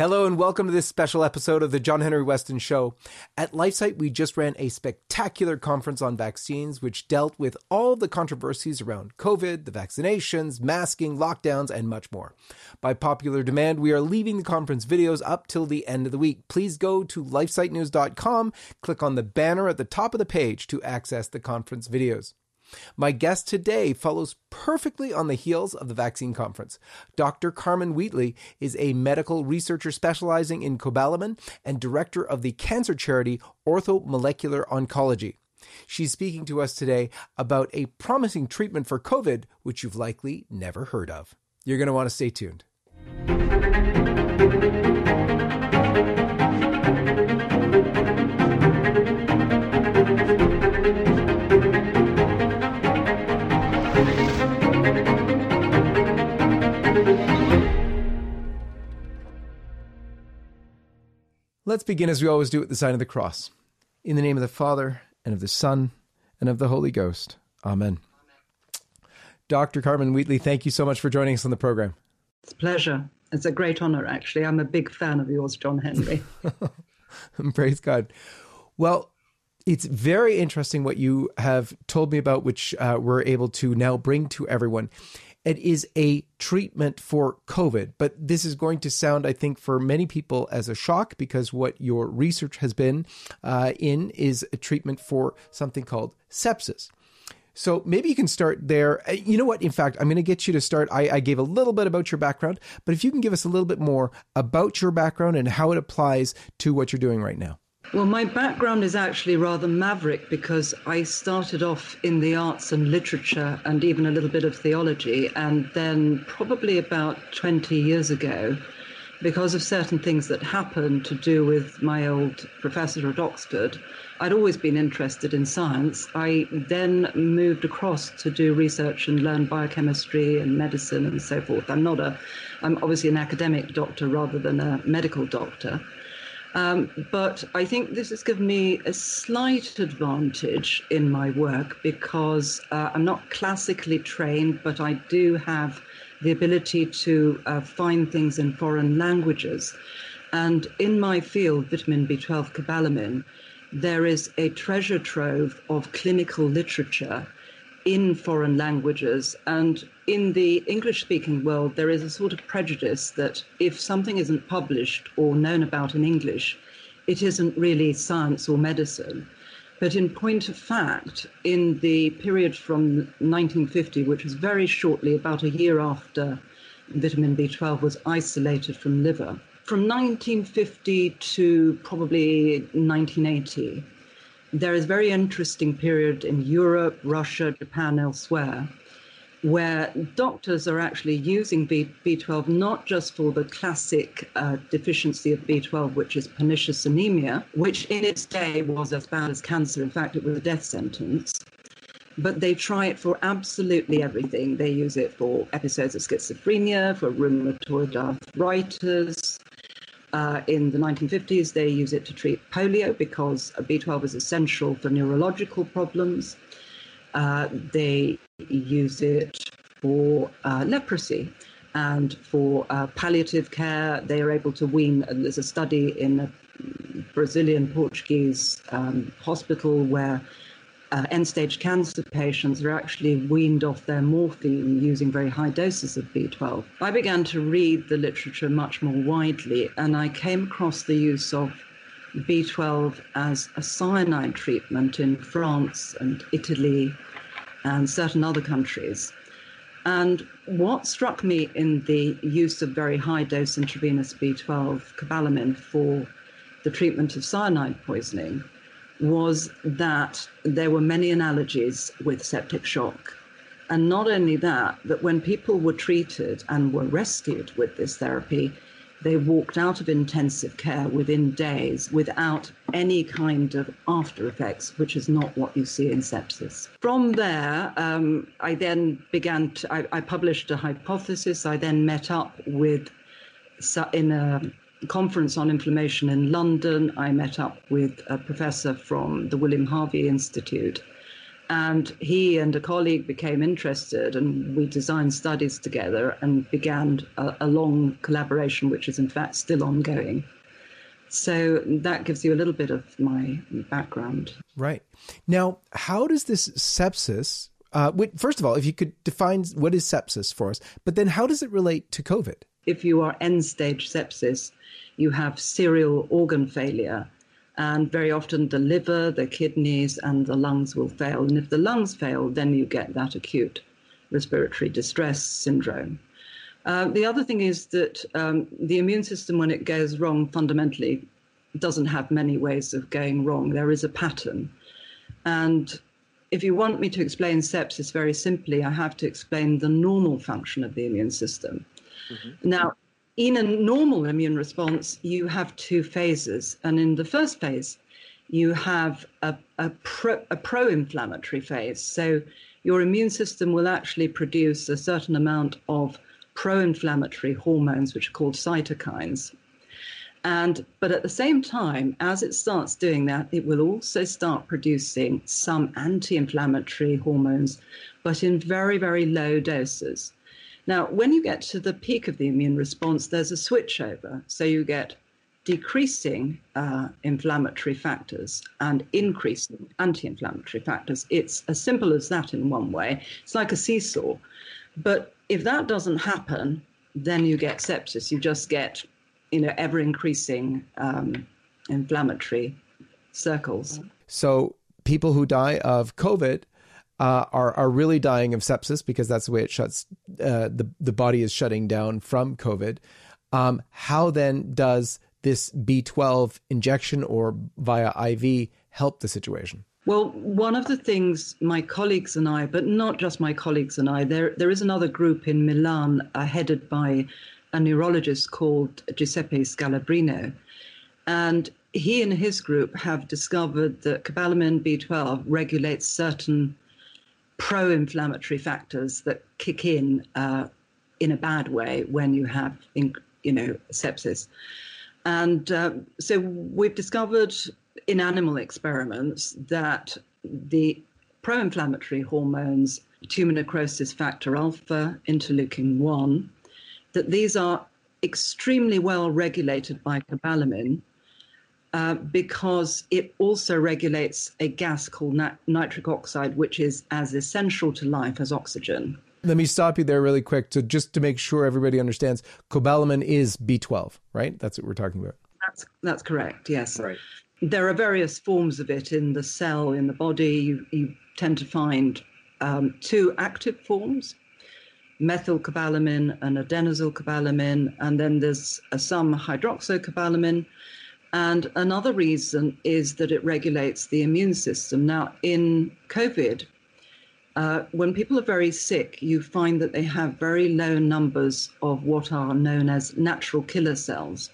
Hello and welcome to this special episode of the John Henry Weston Show. At LifeSite, we just ran a spectacular conference on vaccines, which dealt with all the controversies around COVID, the vaccinations, masking, lockdowns, and much more. By popular demand, we are leaving the conference videos up till the end of the week. Please go to LifeSiteNews.com, click on the banner at the top of the page to access the conference videos. My guest today follows perfectly on the heels of the vaccine conference. Dr. Carmen Wheatley is a medical researcher specializing in cobalamin and director of the cancer charity Orthomolecular Oncology. She's speaking to us today about a promising treatment for COVID, which you've likely never heard of. You're going to want to stay tuned. Let's begin as we always do at the sign of the cross. In the name of the Father, and of the Son, and of the Holy Ghost. Amen. Amen. Dr. Carmen Wheatley, thank you so much for joining us on the program. It's a pleasure. It's a great honor, actually. I'm a big fan of yours, John Henry. Praise God. Well, it's very interesting what you have told me about, which we're able to now bring to everyone. It is a treatment for COVID, but this is going to sound, I think, for many people as a shock because what your research has been is a treatment for something called sepsis. So maybe you can start there. You know what? In fact, I'm going to get you to start. I gave a little bit about your background, but if you can give us a little bit more about your background and how it applies to what you're doing right now. Well, my background is actually rather maverick because I started off in the arts and literature and even a little bit of theology. And then probably about 20 years ago, because of certain things that happened to do with my old professor at Oxford, I'd always been interested in science. I then moved across to do research and learn biochemistry and medicine and so forth. I'm obviously an academic doctor rather than a medical doctor. But I think this has given me a slight advantage in my work because I'm not classically trained, but I do have the ability to find things in foreign languages. And in my field, vitamin B12 cobalamin, there is a treasure trove of clinical literature in foreign languages. And in the English-speaking world, there is a sort of prejudice that if something isn't published or known about in English, it isn't really science or medicine. But in point of fact, in the period from 1950, which was very shortly, about a year after vitamin B12 was isolated from liver, from 1950 to probably 1980, there is a very interesting period in Europe, Russia, Japan, elsewhere, where doctors are actually using B12 not just for the classic deficiency of B12, which is pernicious anemia, which in its day was as bad as cancer. In fact, it was a death sentence. But they try it for absolutely everything. They use it for episodes of schizophrenia, for rheumatoid arthritis. In the 1950s, they use it to treat polio because B12 is essential for neurological problems. They use it for leprosy and for palliative care. They are able to wean. There's a study in a Brazilian-Portuguese hospital where end-stage cancer patients are actually weaned off their morphine using very high doses of B12. I began to read the literature much more widely, and I came across the use of B12 as a cyanide treatment in France and Italy and certain other countries. And what struck me in the use of very high-dose intravenous B12 cobalamin for the treatment of cyanide poisoning was that there were many analogies with septic shock. And not only that, but when people were treated and were rescued with this therapy, they walked out of intensive care within days without any kind of after effects, which is not what you see in sepsis. From there, I then began to, I published a hypothesis. I then met up with, in a conference on inflammation in London, I met up with a professor from the William Harvey Institute. And he and a colleague became interested, and we designed studies together and began a long collaboration, which is in fact still ongoing. So that gives you a little bit of my background. Right. Now, how does this sepsis, first of all, if you could define what is sepsis for us, but then how does it relate to COVID? If you are end-stage sepsis, you have serial organ failure. And very often the liver, the kidneys, and the lungs will fail. And if the lungs fail, then you get that acute respiratory distress syndrome. The other thing is that the immune system, when it goes wrong, fundamentally doesn't have many ways of going wrong. There is a pattern. And if you want me to explain sepsis very simply, I have to explain the normal function of the immune system. Mm-hmm. Now, in a normal immune response, you have two phases. And in the first phase, you have a pro-inflammatory phase. So your immune system will actually produce a certain amount of pro-inflammatory hormones, which are called cytokines. But at the same time, as it starts doing that, it will also start producing some anti-inflammatory hormones, but in very, very low doses. Now, when you get to the peak of the immune response, there's a switchover. So you get decreasing inflammatory factors and increasing anti-inflammatory factors. It's as simple as that in one way. It's like a seesaw. But if that doesn't happen, then you get sepsis. You just get, ever-increasing inflammatory circles. So people who die of COVID are really dying of sepsis because that's the way it shuts, the body is shutting down from COVID. How then does this B12 injection or via IV help the situation? Well, one of the things my colleagues and I, but not just my colleagues and I, there is another group in Milan headed by a neurologist called Giuseppe Scalabrino. And he and his group have discovered that cobalamin B12 regulates certain pro-inflammatory factors that kick in a bad way when you have, sepsis. And so we've discovered in animal experiments that the pro-inflammatory hormones, tumor necrosis factor alpha, interleukin-1, that these are extremely well regulated by cobalamin because it also regulates a gas called nitric oxide, which is as essential to life as oxygen. Let me stop you there really quick. So just to make sure everybody understands, cobalamin is B12, right? That's what we're talking about. That's correct, yes. Right. There are various forms of it in the cell, in the body. You tend to find two active forms, methylcobalamin and adenosylcobalamin, and then there's some hydroxycobalamin. And another reason is that it regulates the immune system. Now, in COVID, when people are very sick, you find that they have very low numbers of what are known as natural killer cells.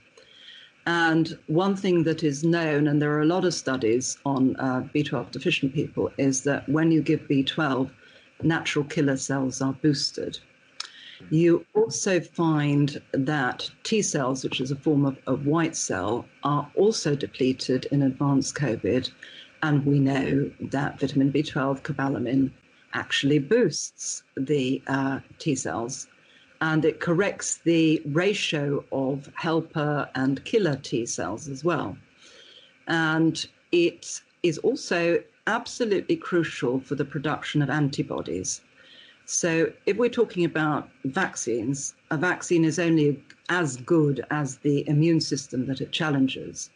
And one thing that is known, and there are a lot of studies on B12 deficient people, is that when you give B12, natural killer cells are boosted. You also find that T cells, which is a form of white cell, are also depleted in advanced COVID. And we know that vitamin B12 cobalamin actually boosts the T cells, and it corrects the ratio of helper and killer T cells as well. And it is also absolutely crucial for the production of antibodies. So if we're talking about vaccines, a vaccine is only as good as the immune system that it challenges.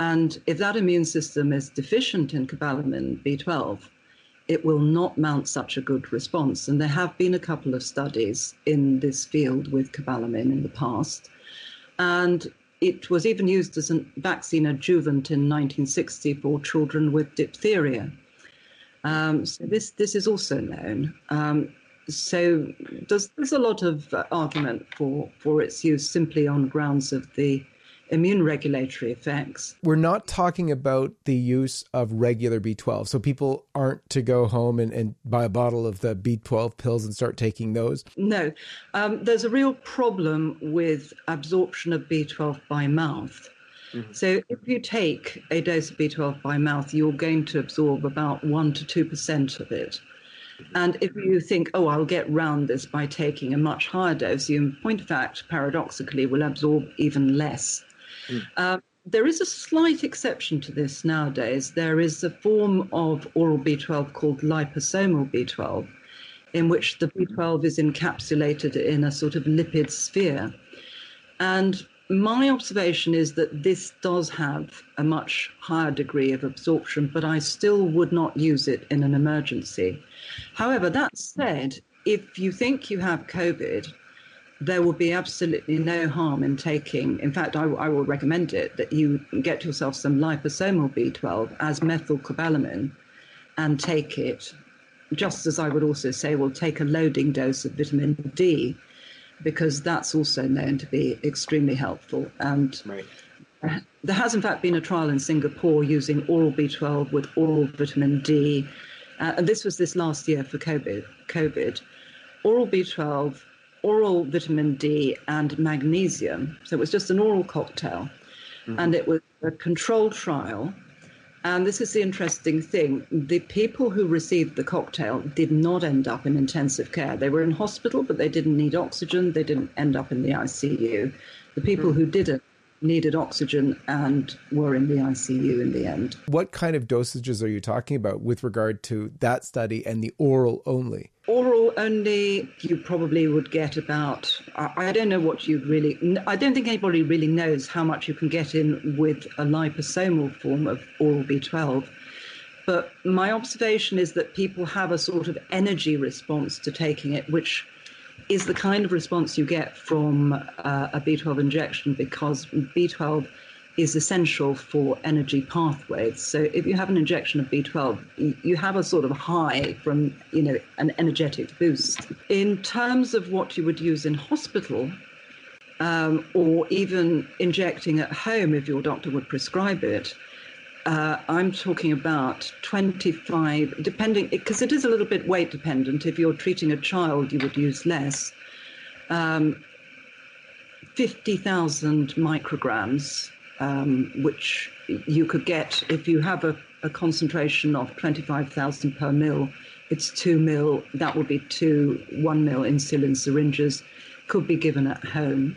And if that immune system is deficient in cobalamin B12, it will not mount such a good response. And there have been a couple of studies in this field with cobalamin in the past. And it was even used as a vaccine adjuvant in 1960 for children with diphtheria. So this is also known. So there's a lot of argument for its use simply on grounds of the immune regulatory effects. We're not talking about the use of regular B12. So people aren't to go home and buy a bottle of the B12 pills and start taking those. No, there's a real problem with absorption of B12 by mouth. Mm-hmm. So if you take a dose of B12 by mouth, you're going to absorb about 1% to 2% of it. And if you think, oh, I'll get round this by taking a much higher dose, you, in point of fact, paradoxically, will absorb even less. Mm. There is a slight exception to this nowadays. There is a form of oral B12 called liposomal B12, in which the B12 is encapsulated in a sort of lipid sphere. And my observation is that this does have a much higher degree of absorption, but I still would not use it in an emergency. However, that said, if you think you have COVID, there will be absolutely no harm in taking, in fact, I will recommend it, that you get yourself some liposomal B12 as methylcobalamin and take it, just as I would also say, well, take a loading dose of vitamin D, because that's also known to be extremely helpful. And right. There has, in fact, been a trial in Singapore using oral B12 with oral vitamin D, and this was this last year for COVID. Oral B12, oral vitamin D and magnesium. So it was just an oral cocktail. Mm-hmm. And it was a controlled trial. And this is the interesting thing. The people who received the cocktail did not end up in intensive care. They were in hospital, but they didn't need oxygen. They didn't end up in the ICU. The people mm-hmm. who didn't needed oxygen and were in the ICU in the end. What kind of dosages are you talking about with regard to that study and the oral only? Oral only, you probably would get about, I don't know what you really, I don't think anybody really knows how much you can get in with a liposomal form of oral B12. But my observation is that people have a sort of energy response to taking it, which is the kind of response you get from a B12 injection, because B12 is essential for energy pathways. So if you have an injection of B12, you have a sort of high from, you know, an energetic boost. In terms of what you would use in hospital, or even injecting at home if your doctor would prescribe it, I'm talking about 25, depending, because it is a little bit weight dependent. If you're treating a child, you would use less. 50,000 micrograms, which you could get if you have a concentration of 25,000 per mil. It's 2 mil. That would be 2 1-mil insulin syringes, could be given at home.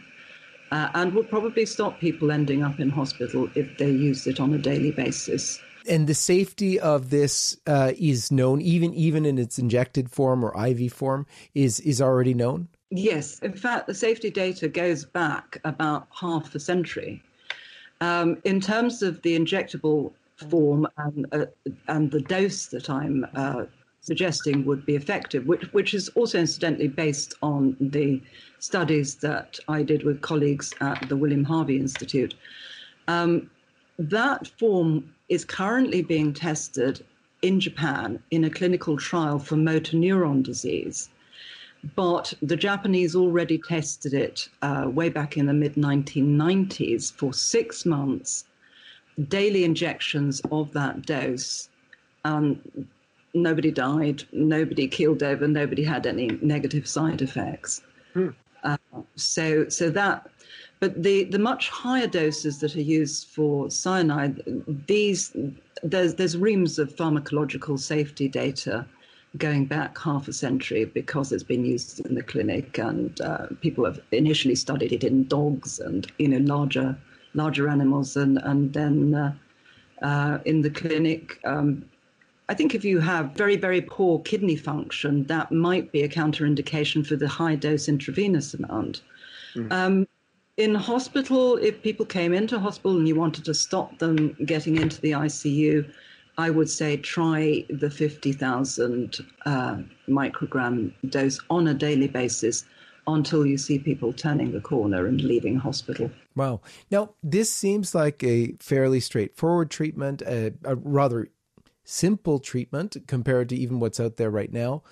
And will probably stop people ending up in hospital if they use it on a daily basis. And the safety of this is known, even in its injected form or IV form, is already known? Yes. In fact, the safety data goes back about half a century. In terms of the injectable form and the dose that I'm suggesting would be effective, which is also incidentally based on the studies that I did with colleagues at the William Harvey Institute. That form is currently being tested in Japan in a clinical trial for motor neuron disease, but the Japanese already tested it way back in the mid-1990s for 6 months, daily injections of that dose. Nobody died, nobody keeled over, nobody had any negative side effects. Hmm. So that, but the much higher doses that are used for cyanide, there's reams of pharmacological safety data going back half a century, because it's been used in the clinic, and people have initially studied it in dogs and, you know, larger animals, and then in the clinic. I think if you have very, very poor kidney function, that might be a counterindication for the high-dose intravenous amount. Mm. In hospital, if people came into hospital and you wanted to stop them getting into the ICU, I would say try the 50,000 microgram dose on a daily basis until you see people turning the corner and leaving hospital. Wow. Now, this seems like a fairly straightforward treatment, a rather simple treatment compared to even what's out there right now.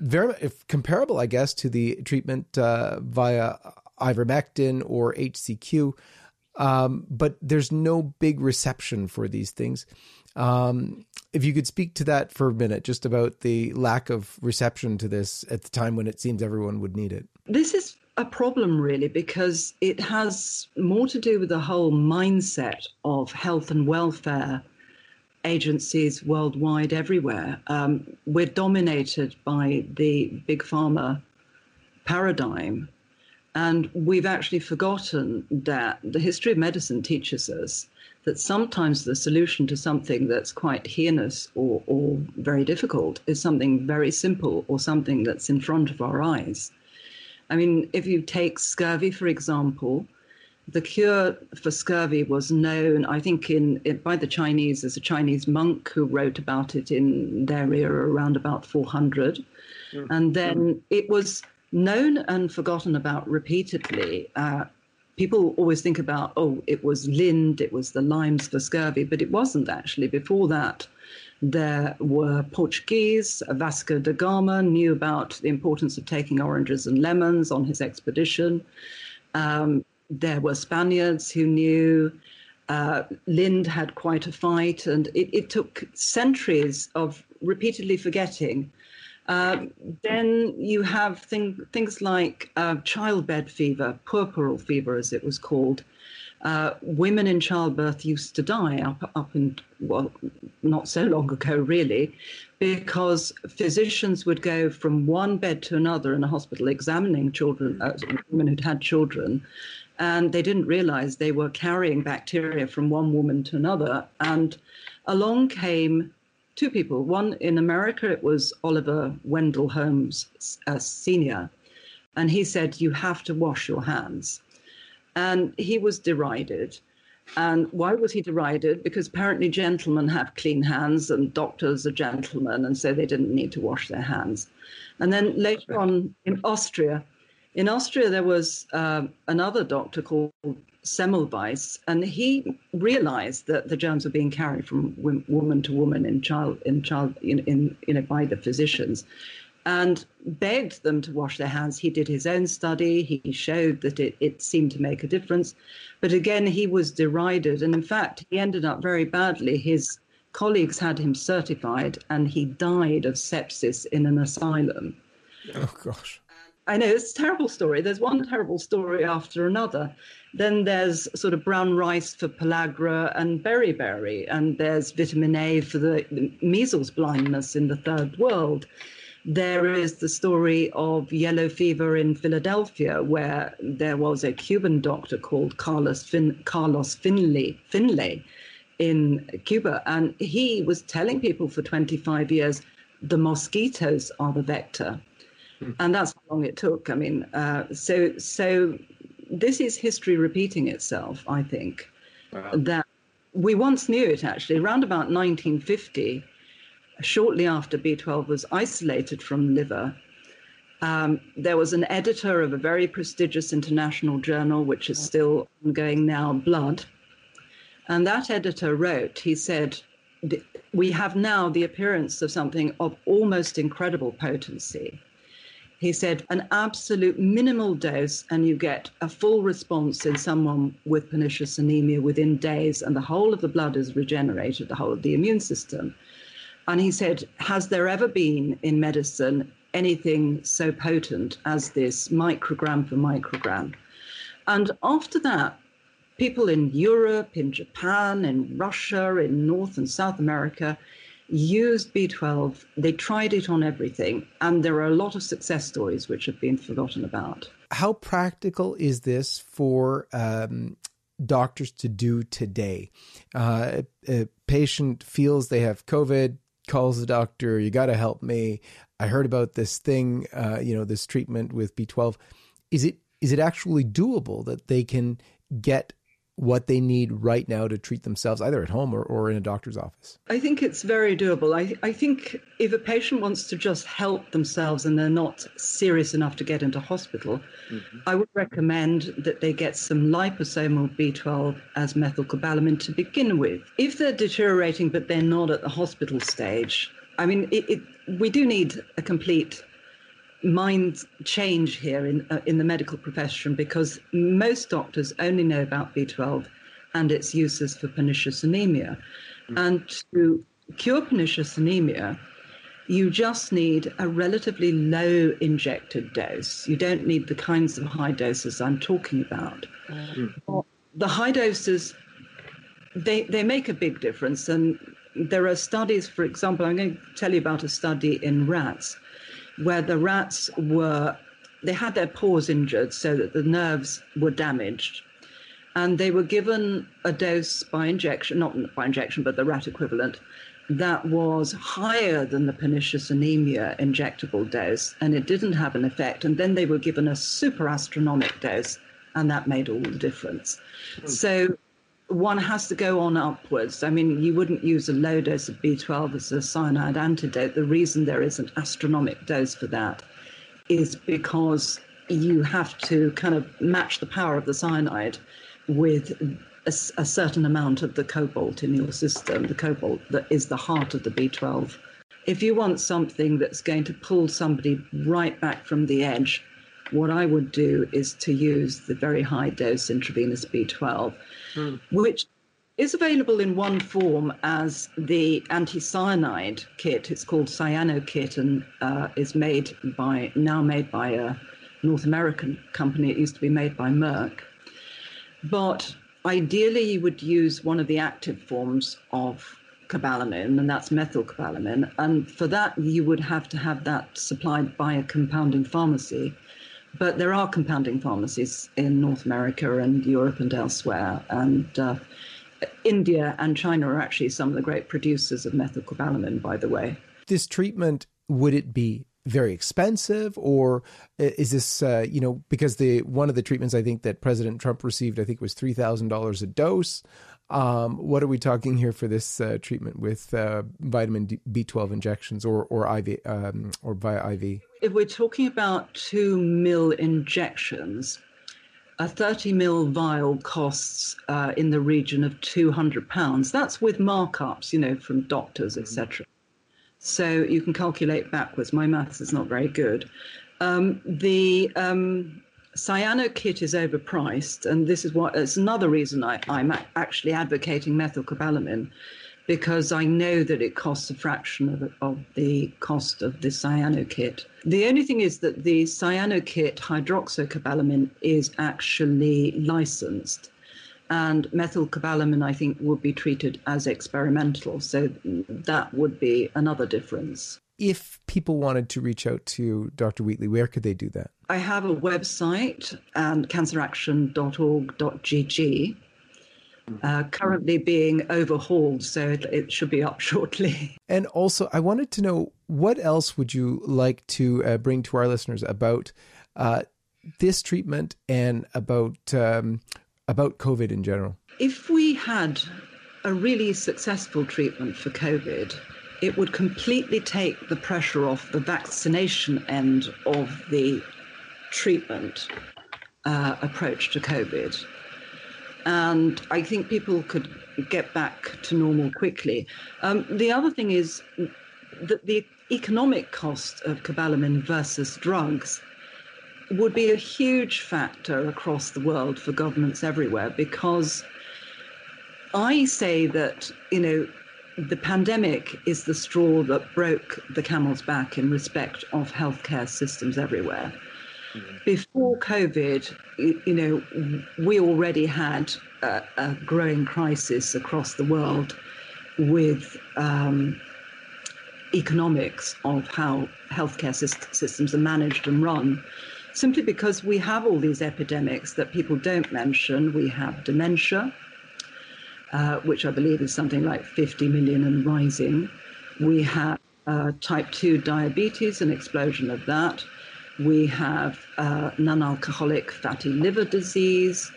Very comparable, I guess, to the treatment via ivermectin or HCQ. But there's no big reception for these things. If you could speak to that for a minute, just about the lack of reception to this at the time when it seems everyone would need it. This is a problem, really, because it has more to do with the whole mindset of health and welfare agencies worldwide, everywhere. We're dominated by the big pharma paradigm, and we've actually forgotten that the history of medicine teaches us that sometimes the solution to something that's quite heinous or very difficult is something very simple or something that's in front of our eyes. I mean, if you take scurvy, for example, the cure for scurvy was known, I think, by the Chinese. There's a Chinese monk who wrote about it in their era around about 400. Yeah. And then it was known and forgotten about repeatedly. People always think about, oh, it was Lind, it was the limes for scurvy, but it wasn't actually. Before that, there were Portuguese. Vasco da Gama knew about the importance of taking oranges and lemons on his expedition. There were Spaniards who knew. Lind had quite a fight, and it took centuries of repeatedly forgetting. Then you have things like childbed fever, puerperal fever as it was called. Women in childbirth used to die up and, well, not so long ago, really, because physicians would go from one bed to another in a hospital examining children, women who'd had children, and they didn't realize they were carrying bacteria from one woman to another. And along came two people. One in America, it was Oliver Wendell Holmes Sr., and he said, you have to wash your hands. And he was derided. And why was he derided? Because apparently gentlemen have clean hands and doctors are gentlemen, and so they didn't need to wash their hands. And then later on in Austria, there was another doctor called Semmelweis, and he realized that the germs were being carried from woman to woman by the physicians, and begged them to wash their hands. He did his own study. He showed that it seemed to make a difference. But again, he was derided. And in fact, he ended up very badly. His colleagues had him certified, and he died of sepsis in an asylum. Oh, gosh. I know, it's a terrible story. There's one terrible story after another. Then there's sort of brown rice for pellagra and beriberi, and there's vitamin A for the measles blindness in the Third World. There is the story of yellow fever in Philadelphia, where there was a Cuban doctor called Carlos Finlay in Cuba, and he was telling people for 25 years, the mosquitoes are the vector. And that's how long it took. I mean, so this is history repeating itself, I think. Wow. That we once knew it, actually. Around about 1950, shortly after B12 was isolated from liver, there was an editor of a very prestigious international journal, which is still ongoing now, Blood. And that editor wrote, he said, we have now the appearance of something of almost incredible potency. He said, an absolute minimal dose and you get a full response in someone with pernicious anemia within days, and the whole of the blood is regenerated, the whole of the immune system. And he said, has there ever been in medicine anything so potent as this, microgram for microgram? And after that, people in Europe, in Japan, in Russia, in North and South America used B12, they tried it on everything, and there are a lot of success stories which have been forgotten about. How practical is this for doctors to do today? A patient feels they have COVID, calls the doctor, you got to help me. I heard about this thing, this treatment with B12. Is it actually doable that they can get what they need right now to treat themselves, either at home or in a doctor's office? I think it's very doable. I think if a patient wants to just help themselves and they're not serious enough to get into hospital, mm-hmm. I would recommend that they get some liposomal B12 as methylcobalamin to begin with. If they're deteriorating but they're not at the hospital stage, I mean, we do need a complete mind change here in the medical profession, because most doctors only know about B12 and its uses for pernicious anemia. Mm. And to cure pernicious anemia, You just need a relatively low injected dose. You don't need the kinds of high doses I'm talking about. The high doses, they make a big difference. And there are studies, for example, I'm going to tell you about a study in rats where the rats were, they had their paws injured so that the nerves were damaged. And they were given a dose by injection, not by injection, but the rat equivalent, that was higher than the pernicious anemia injectable dose, and it didn't have an effect. And then they were given a super astronomic dose, and that made all the difference. So one has to go on upwards. I mean, you wouldn't use a low dose of B12 as a cyanide antidote. The reason there is an astronomic dose for that is because you have to kind of match the power of the cyanide with a certain amount of the cobalt in your system, the cobalt that is the heart of the B12. If you want something that's going to pull somebody right back from the edge, what I would do is to use the very high dose intravenous B12, which is available in one form as the anti-cyanide kit. It's called Cyanokit and is made by, now made by a North American company. It used to be made by Merck. But ideally, you would use one of the active forms of cobalamin, and that's methylcobalamin. And for that, you would have to have that supplied by a compounding pharmacy. But there are compounding pharmacies in North America and Europe and elsewhere. And India and China are actually some of the great producers of methylcobalamin, by the way. This treatment, would it be very expensive, or is this, you know, because one of the treatments I think that President Trump received, I think was $3,000 a dose. What are we talking here for this treatment with vitamin B12 injections or IV or via IV? If we're talking about 2 mL injections, a 30 mL vial costs in the region of £200. That's with markups, you know, from doctors, etc. So you can calculate backwards. My maths is not very good. The Cyanokit is overpriced, and this is what, it's another reason I'm actually advocating methylcobalamin, because I know that it costs a fraction of the cost of the Cyanokit. The only thing is that the Cyanokit hydroxycobalamin is actually licensed. And methylcobalamin, I think, would be treated as experimental. So that would be another difference. If people wanted to reach out to Dr. Wheatley, where could they do that? I have a website, canceraction.org.gg, currently being overhauled, so it should be up shortly. And also, I wanted to know, what else would you like to bring to our listeners about this treatment and about COVID in general? If we had a really successful treatment for COVID, it would completely take the pressure off the vaccination end of the treatment approach to COVID. And I think people could get back to normal quickly. The other thing is that the economic cost of cobalamin versus drugs would be a huge factor across the world for governments everywhere, because I say that, you know, the pandemic is the straw that broke the camel's back in respect of healthcare systems everywhere. Before COVID, you know, we already had a growing crisis across the world with economics of how healthcare systems are managed and run. Simply because we have all these epidemics that people don't mention. We have dementia, which I believe is something like 50 million and rising. We have type 2 diabetes, an explosion of that. We have non-alcoholic fatty liver disease.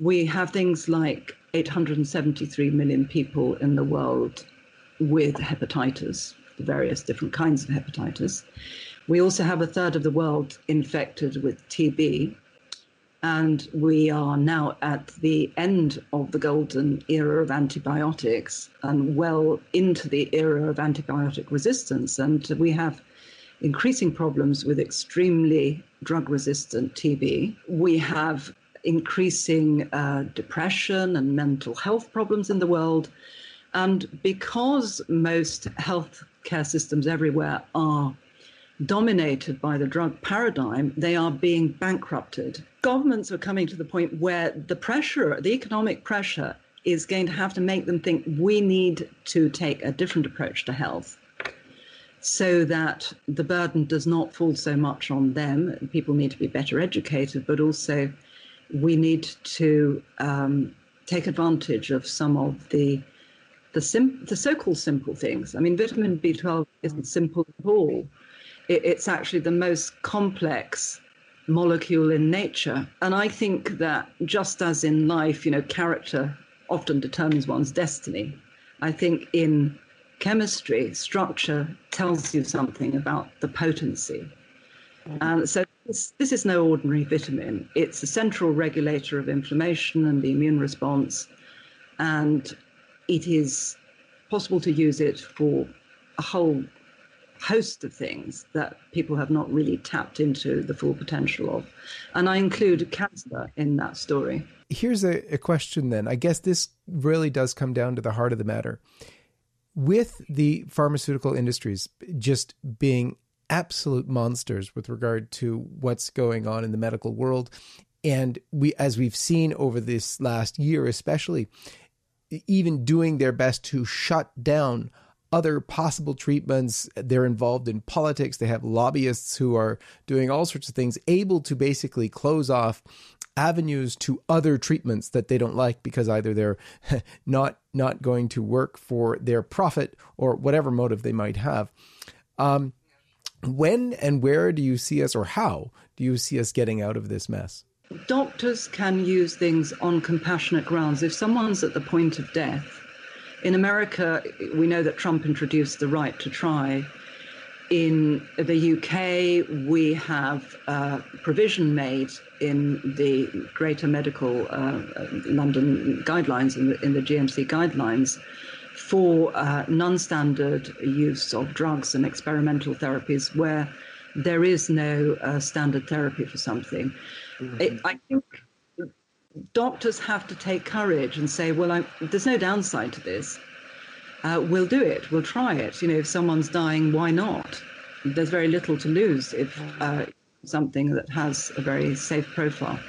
We have things like 873 million people in the world with hepatitis, the various different kinds of hepatitis. We also have a third of the world infected with TB, and we are now at the end of the golden era of antibiotics and well into the era of antibiotic resistance. And we have increasing problems with extremely drug-resistant TB. We have increasing depression and mental health problems in the world. And because most health healthcare systems everywhere are dominated by the drug paradigm, they are being bankrupted. Governments are coming to the point where the pressure, the economic pressure, is going to have to make them think we need to take a different approach to health so that the burden does not fall so much on them. People need to be better educated, but also we need to take advantage of some of the so-called simple things. I mean, vitamin B12 isn't simple at all. It's actually the most complex molecule in nature. And I think that just as in life, you know, character often determines one's destiny. I think in chemistry, structure tells you something about the potency. And so this is no ordinary vitamin. It's a central regulator of inflammation and the immune response. And it is possible to use it for a whole host of things that people have not really tapped into the full potential of. And I include cancer in that story. Here's a question then. I guess this really does come down to the heart of the matter. With the pharmaceutical industries just being absolute monsters with regard to what's going on in the medical world, and we, as we've seen over this last year especially, even doing their best to shut down other possible treatments. They're involved in politics. They have lobbyists who are doing all sorts of things, able to basically close off avenues to other treatments that they don't like because either they're not going to work for their profit or whatever motive they might have. When and where do you see us, or how do you see us getting out of this mess? Doctors can use things on compassionate grounds. If someone's at the point of death, in America, we know that Trump introduced the right to try. In the UK, we have provision made in the Greater Medical London guidelines, in the GMC guidelines, for non-standard use of drugs and experimental therapies where there is no standard therapy for something. Mm-hmm. I think doctors have to take courage and say, well, there's no downside to this. We'll do it. We'll try it. You know, if someone's dying, why not? There's very little to lose if something that has a very safe profile.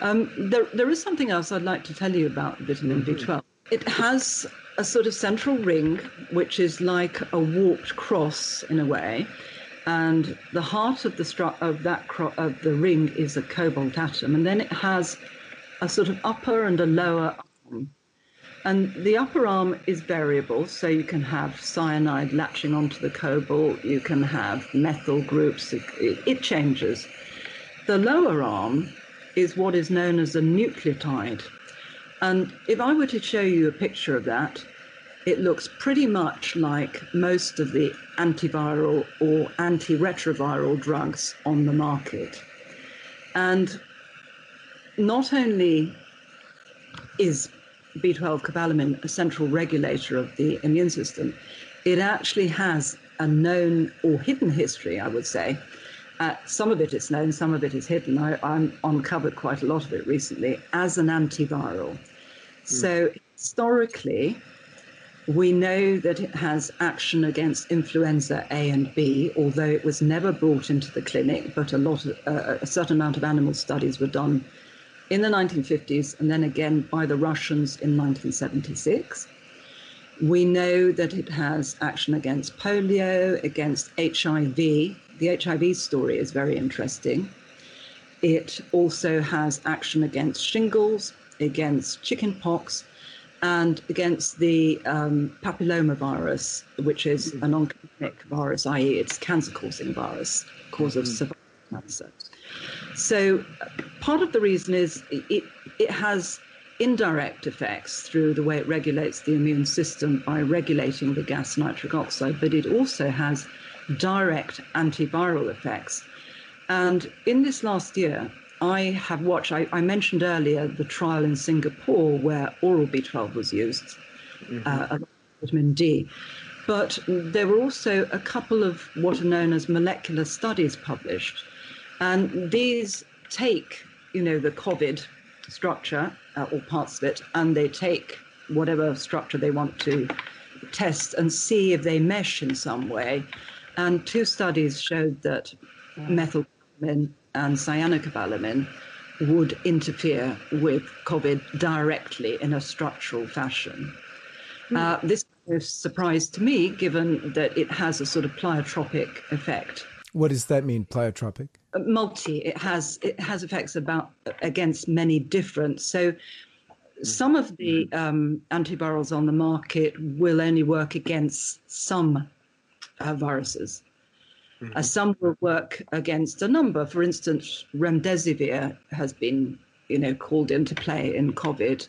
There is something else I'd like to tell you about vitamin B12. It has a sort of central ring, which is like a warped cross in a way. And the heart of the ring is a cobalt atom. And then it has a sort of upper and a lower arm. And the upper arm is variable, so you can have cyanide latching onto the cobalt, you can have methyl groups, it changes. The lower arm is what is known as a nucleotide. And if I were to show you a picture of that, it looks pretty much like most of the antiviral or antiretroviral drugs on the market. And not only is B12 cobalamin a central regulator of the immune system, it actually has a known or hidden history, I would say. Some of it is known, some of it is hidden. I uncovered quite a lot of it recently as an antiviral. Mm. So historically, we know that it has action against influenza A and B, although it was never brought into the clinic, but a certain amount of animal studies were done in the 1950s, and then again by the Russians in 1976. We know that it has action against polio, against HIV. The HIV story is very interesting. It also has action against shingles, against chickenpox, and against the papillomavirus, which is a non-communicable virus, i.e. it's cancer-causing virus, cause of cervical cancer. So part of the reason is it has indirect effects through the way it regulates the immune system by regulating the gas nitric oxide, but it also has direct antiviral effects. And in this last year, I have watched, I mentioned earlier the trial in Singapore where oral B12 was used, along with vitamin D. But there were also a couple of what are known as molecular studies published. And these take, you know, the COVID structure or parts of it, and they take whatever structure they want to tests and see if they mesh in some way. And two studies showed that methylcobalamin and cyanocobalamin would interfere with COVID directly in a structural fashion. This is a surprise to me, given that it has a sort of pleiotropic effect. What does that mean, pleiotropic? It has effects against many different. So some of the antivirals on the market will only work against some viruses. Some will work against a number. For instance, remdesivir has been, called into play in COVID,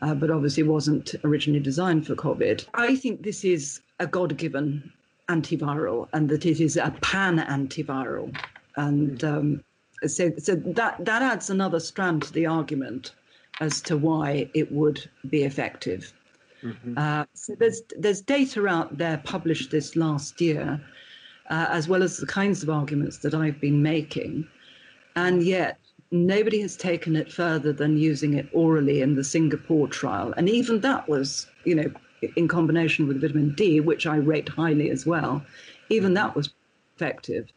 but obviously wasn't originally designed for COVID. I think this is a God-given antiviral, and that it is a pan-antiviral, and so that adds another strand to the argument as to why it would be effective. So there's data out there published this last year, as well as the kinds of arguments that I've been making, and yet nobody has taken it further than using it orally in the Singapore trial, and even that was, in combination with vitamin D, which I rate highly as well, even that was effective.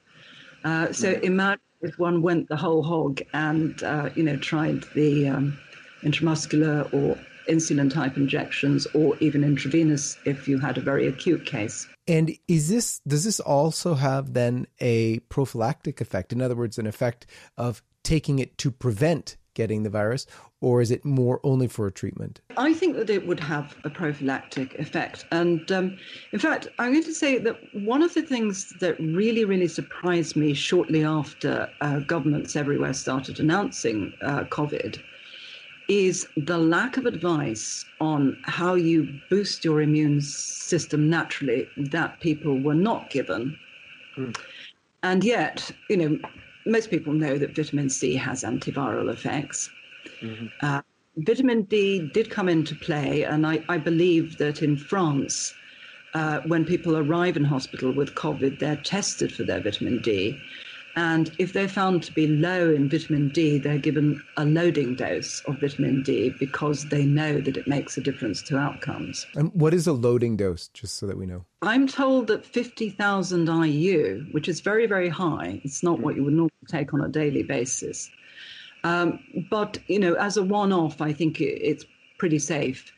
So imagine if one went the whole hog and, tried the intramuscular or insulin type injections, or even intravenous if you had a very acute case. And does this also have then a prophylactic effect? In other words, an effect of taking it to prevent getting the virus, or is it more only for a treatment? I think that it would have a prophylactic effect. And in fact, I'm going to say that one of the things that really, really surprised me shortly after governments everywhere started announcing COVID is the lack of advice on how you boost your immune system naturally that people were not given. And yet, most people know that vitamin C has antiviral effects. Vitamin D did come into play, and I believe that in France, when people arrive in hospital with COVID, they're tested for their vitamin D. And if they're found to be low in vitamin D, they're given a loading dose of vitamin D because they know that it makes a difference to outcomes. And what is a loading dose, just so that we know? I'm told that 50,000 IU, which is very, very high, it's not what you would normally take on a daily basis. But, as a one-off, I think it's pretty safe.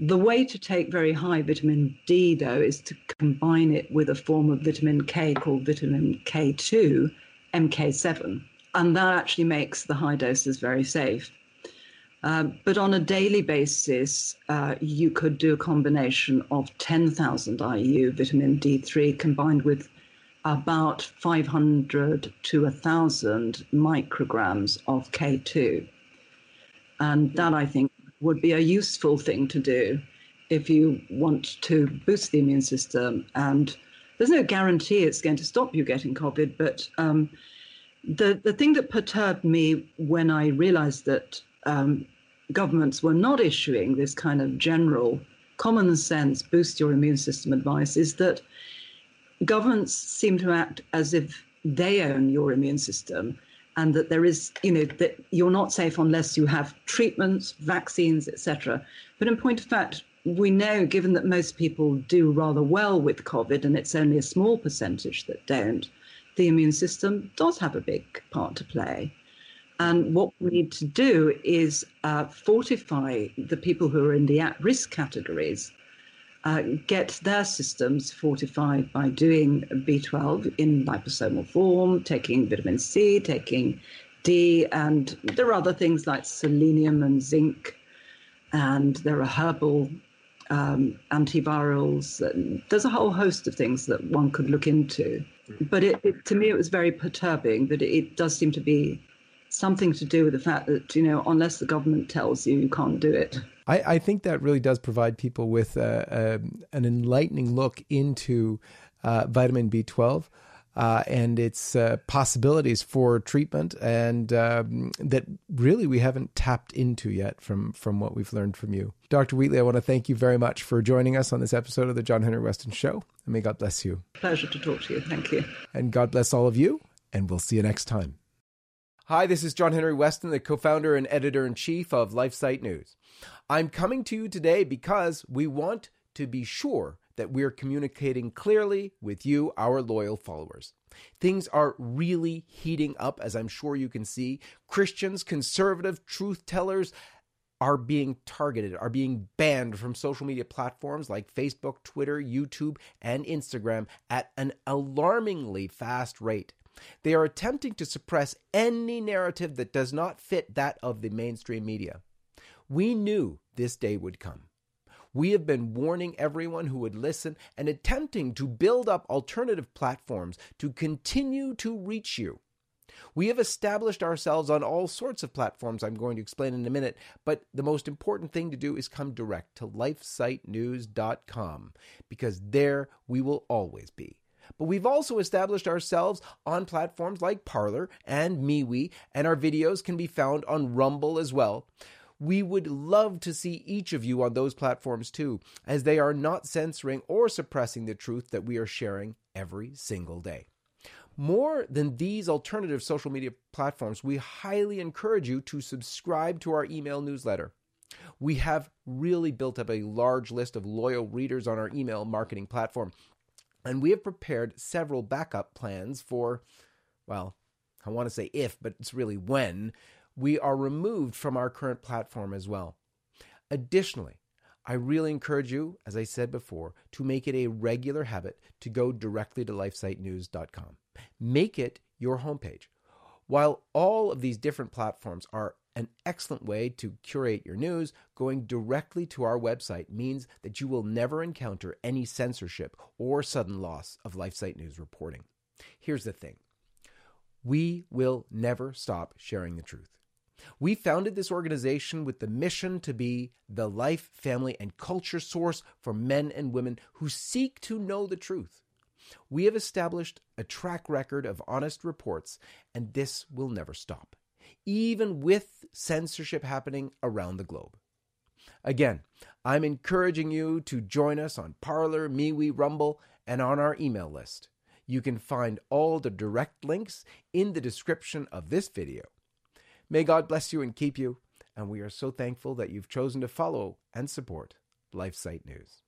The way to take very high vitamin D, though, is to combine it with a form of vitamin K called vitamin K2, MK7, and that actually makes the high doses very safe. But on a daily basis, you could do a combination of 10,000 IU vitamin D3 combined with about 500 to 1,000 micrograms of K2. And that, I think, would be a useful thing to do if you want to boost the immune system. And there's no guarantee it's going to stop you getting COVID, but the thing that perturbed me when I realized that governments were not issuing this kind of general common sense boost your immune system advice is that governments seem to act as if they own your immune system, and that there is, that you're not safe unless you have treatments, vaccines, etc. But in point of fact, we know, given that most people do rather well with COVID and it's only a small percentage that don't, the immune system does have a big part to play. And what we need to do is fortify the people who are in the at-risk categories, get their systems fortified by doing B12 in liposomal form, taking vitamin C, taking D, and there are other things like selenium and zinc, and there are herbal antivirals. There's a whole host of things that one could look into. But to me, it was very perturbing that it does seem to be something to do with the fact that, unless the government tells you, you can't do it. I think that really does provide people with an enlightening look into vitamin B12 and its possibilities for treatment, and that really we haven't tapped into yet from what we've learned from you. Dr. Wheatley, I want to thank you very much for joining us on this episode of the John Henry Weston Show, and may God bless you. Pleasure to talk to you. Thank you. And God bless all of you, and we'll see you next time. Hi, this is John Henry Weston, the co-founder and editor-in-chief of LifeSite News. I'm coming to you today because we want to be sure that we're communicating clearly with you, our loyal followers. Things are really heating up, as I'm sure you can see. Christians, conservative truth tellers are being targeted, are being banned from social media platforms like Facebook, Twitter, YouTube, and Instagram at an alarmingly fast rate. They are attempting to suppress any narrative that does not fit that of the mainstream media. We knew this day would come. We have been warning everyone who would listen and attempting to build up alternative platforms to continue to reach you. We have established ourselves on all sorts of platforms I'm going to explain in a minute, but the most important thing to do is come direct to LifeSiteNews.com, because there we will always be. But we've also established ourselves on platforms like Parler and MeWe, and our videos can be found on Rumble as well. We would love to see each of you on those platforms too, as they are not censoring or suppressing the truth that we are sharing every single day. More than these alternative social media platforms, we highly encourage you to subscribe to our email newsletter. We have really built up a large list of loyal readers on our email marketing platform, and we have prepared several backup plans for, well, I want to say if, but it's really when, we are removed from our current platform as well. Additionally, I really encourage you, as I said before, to make it a regular habit to go directly to LifeSiteNews.com. Make it your homepage. While all of these different platforms are an excellent way to curate your news, going directly to our website means that you will never encounter any censorship or sudden loss of LifeSite News reporting. Here's the thing. We will never stop sharing the truth. We founded this organization with the mission to be the life, family, and culture source for men and women who seek to know the truth. We have established a track record of honest reports, and this will never stop, even with censorship happening around the globe. Again, I'm encouraging you to join us on Parler, MeWe, Rumble, and on our email list. You can find all the direct links in the description of this video. May God bless you and keep you, and we are so thankful that you've chosen to follow and support LifeSite News.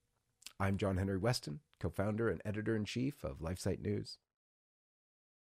I'm John Henry Weston, co-founder and editor-in-chief of LifeSite News.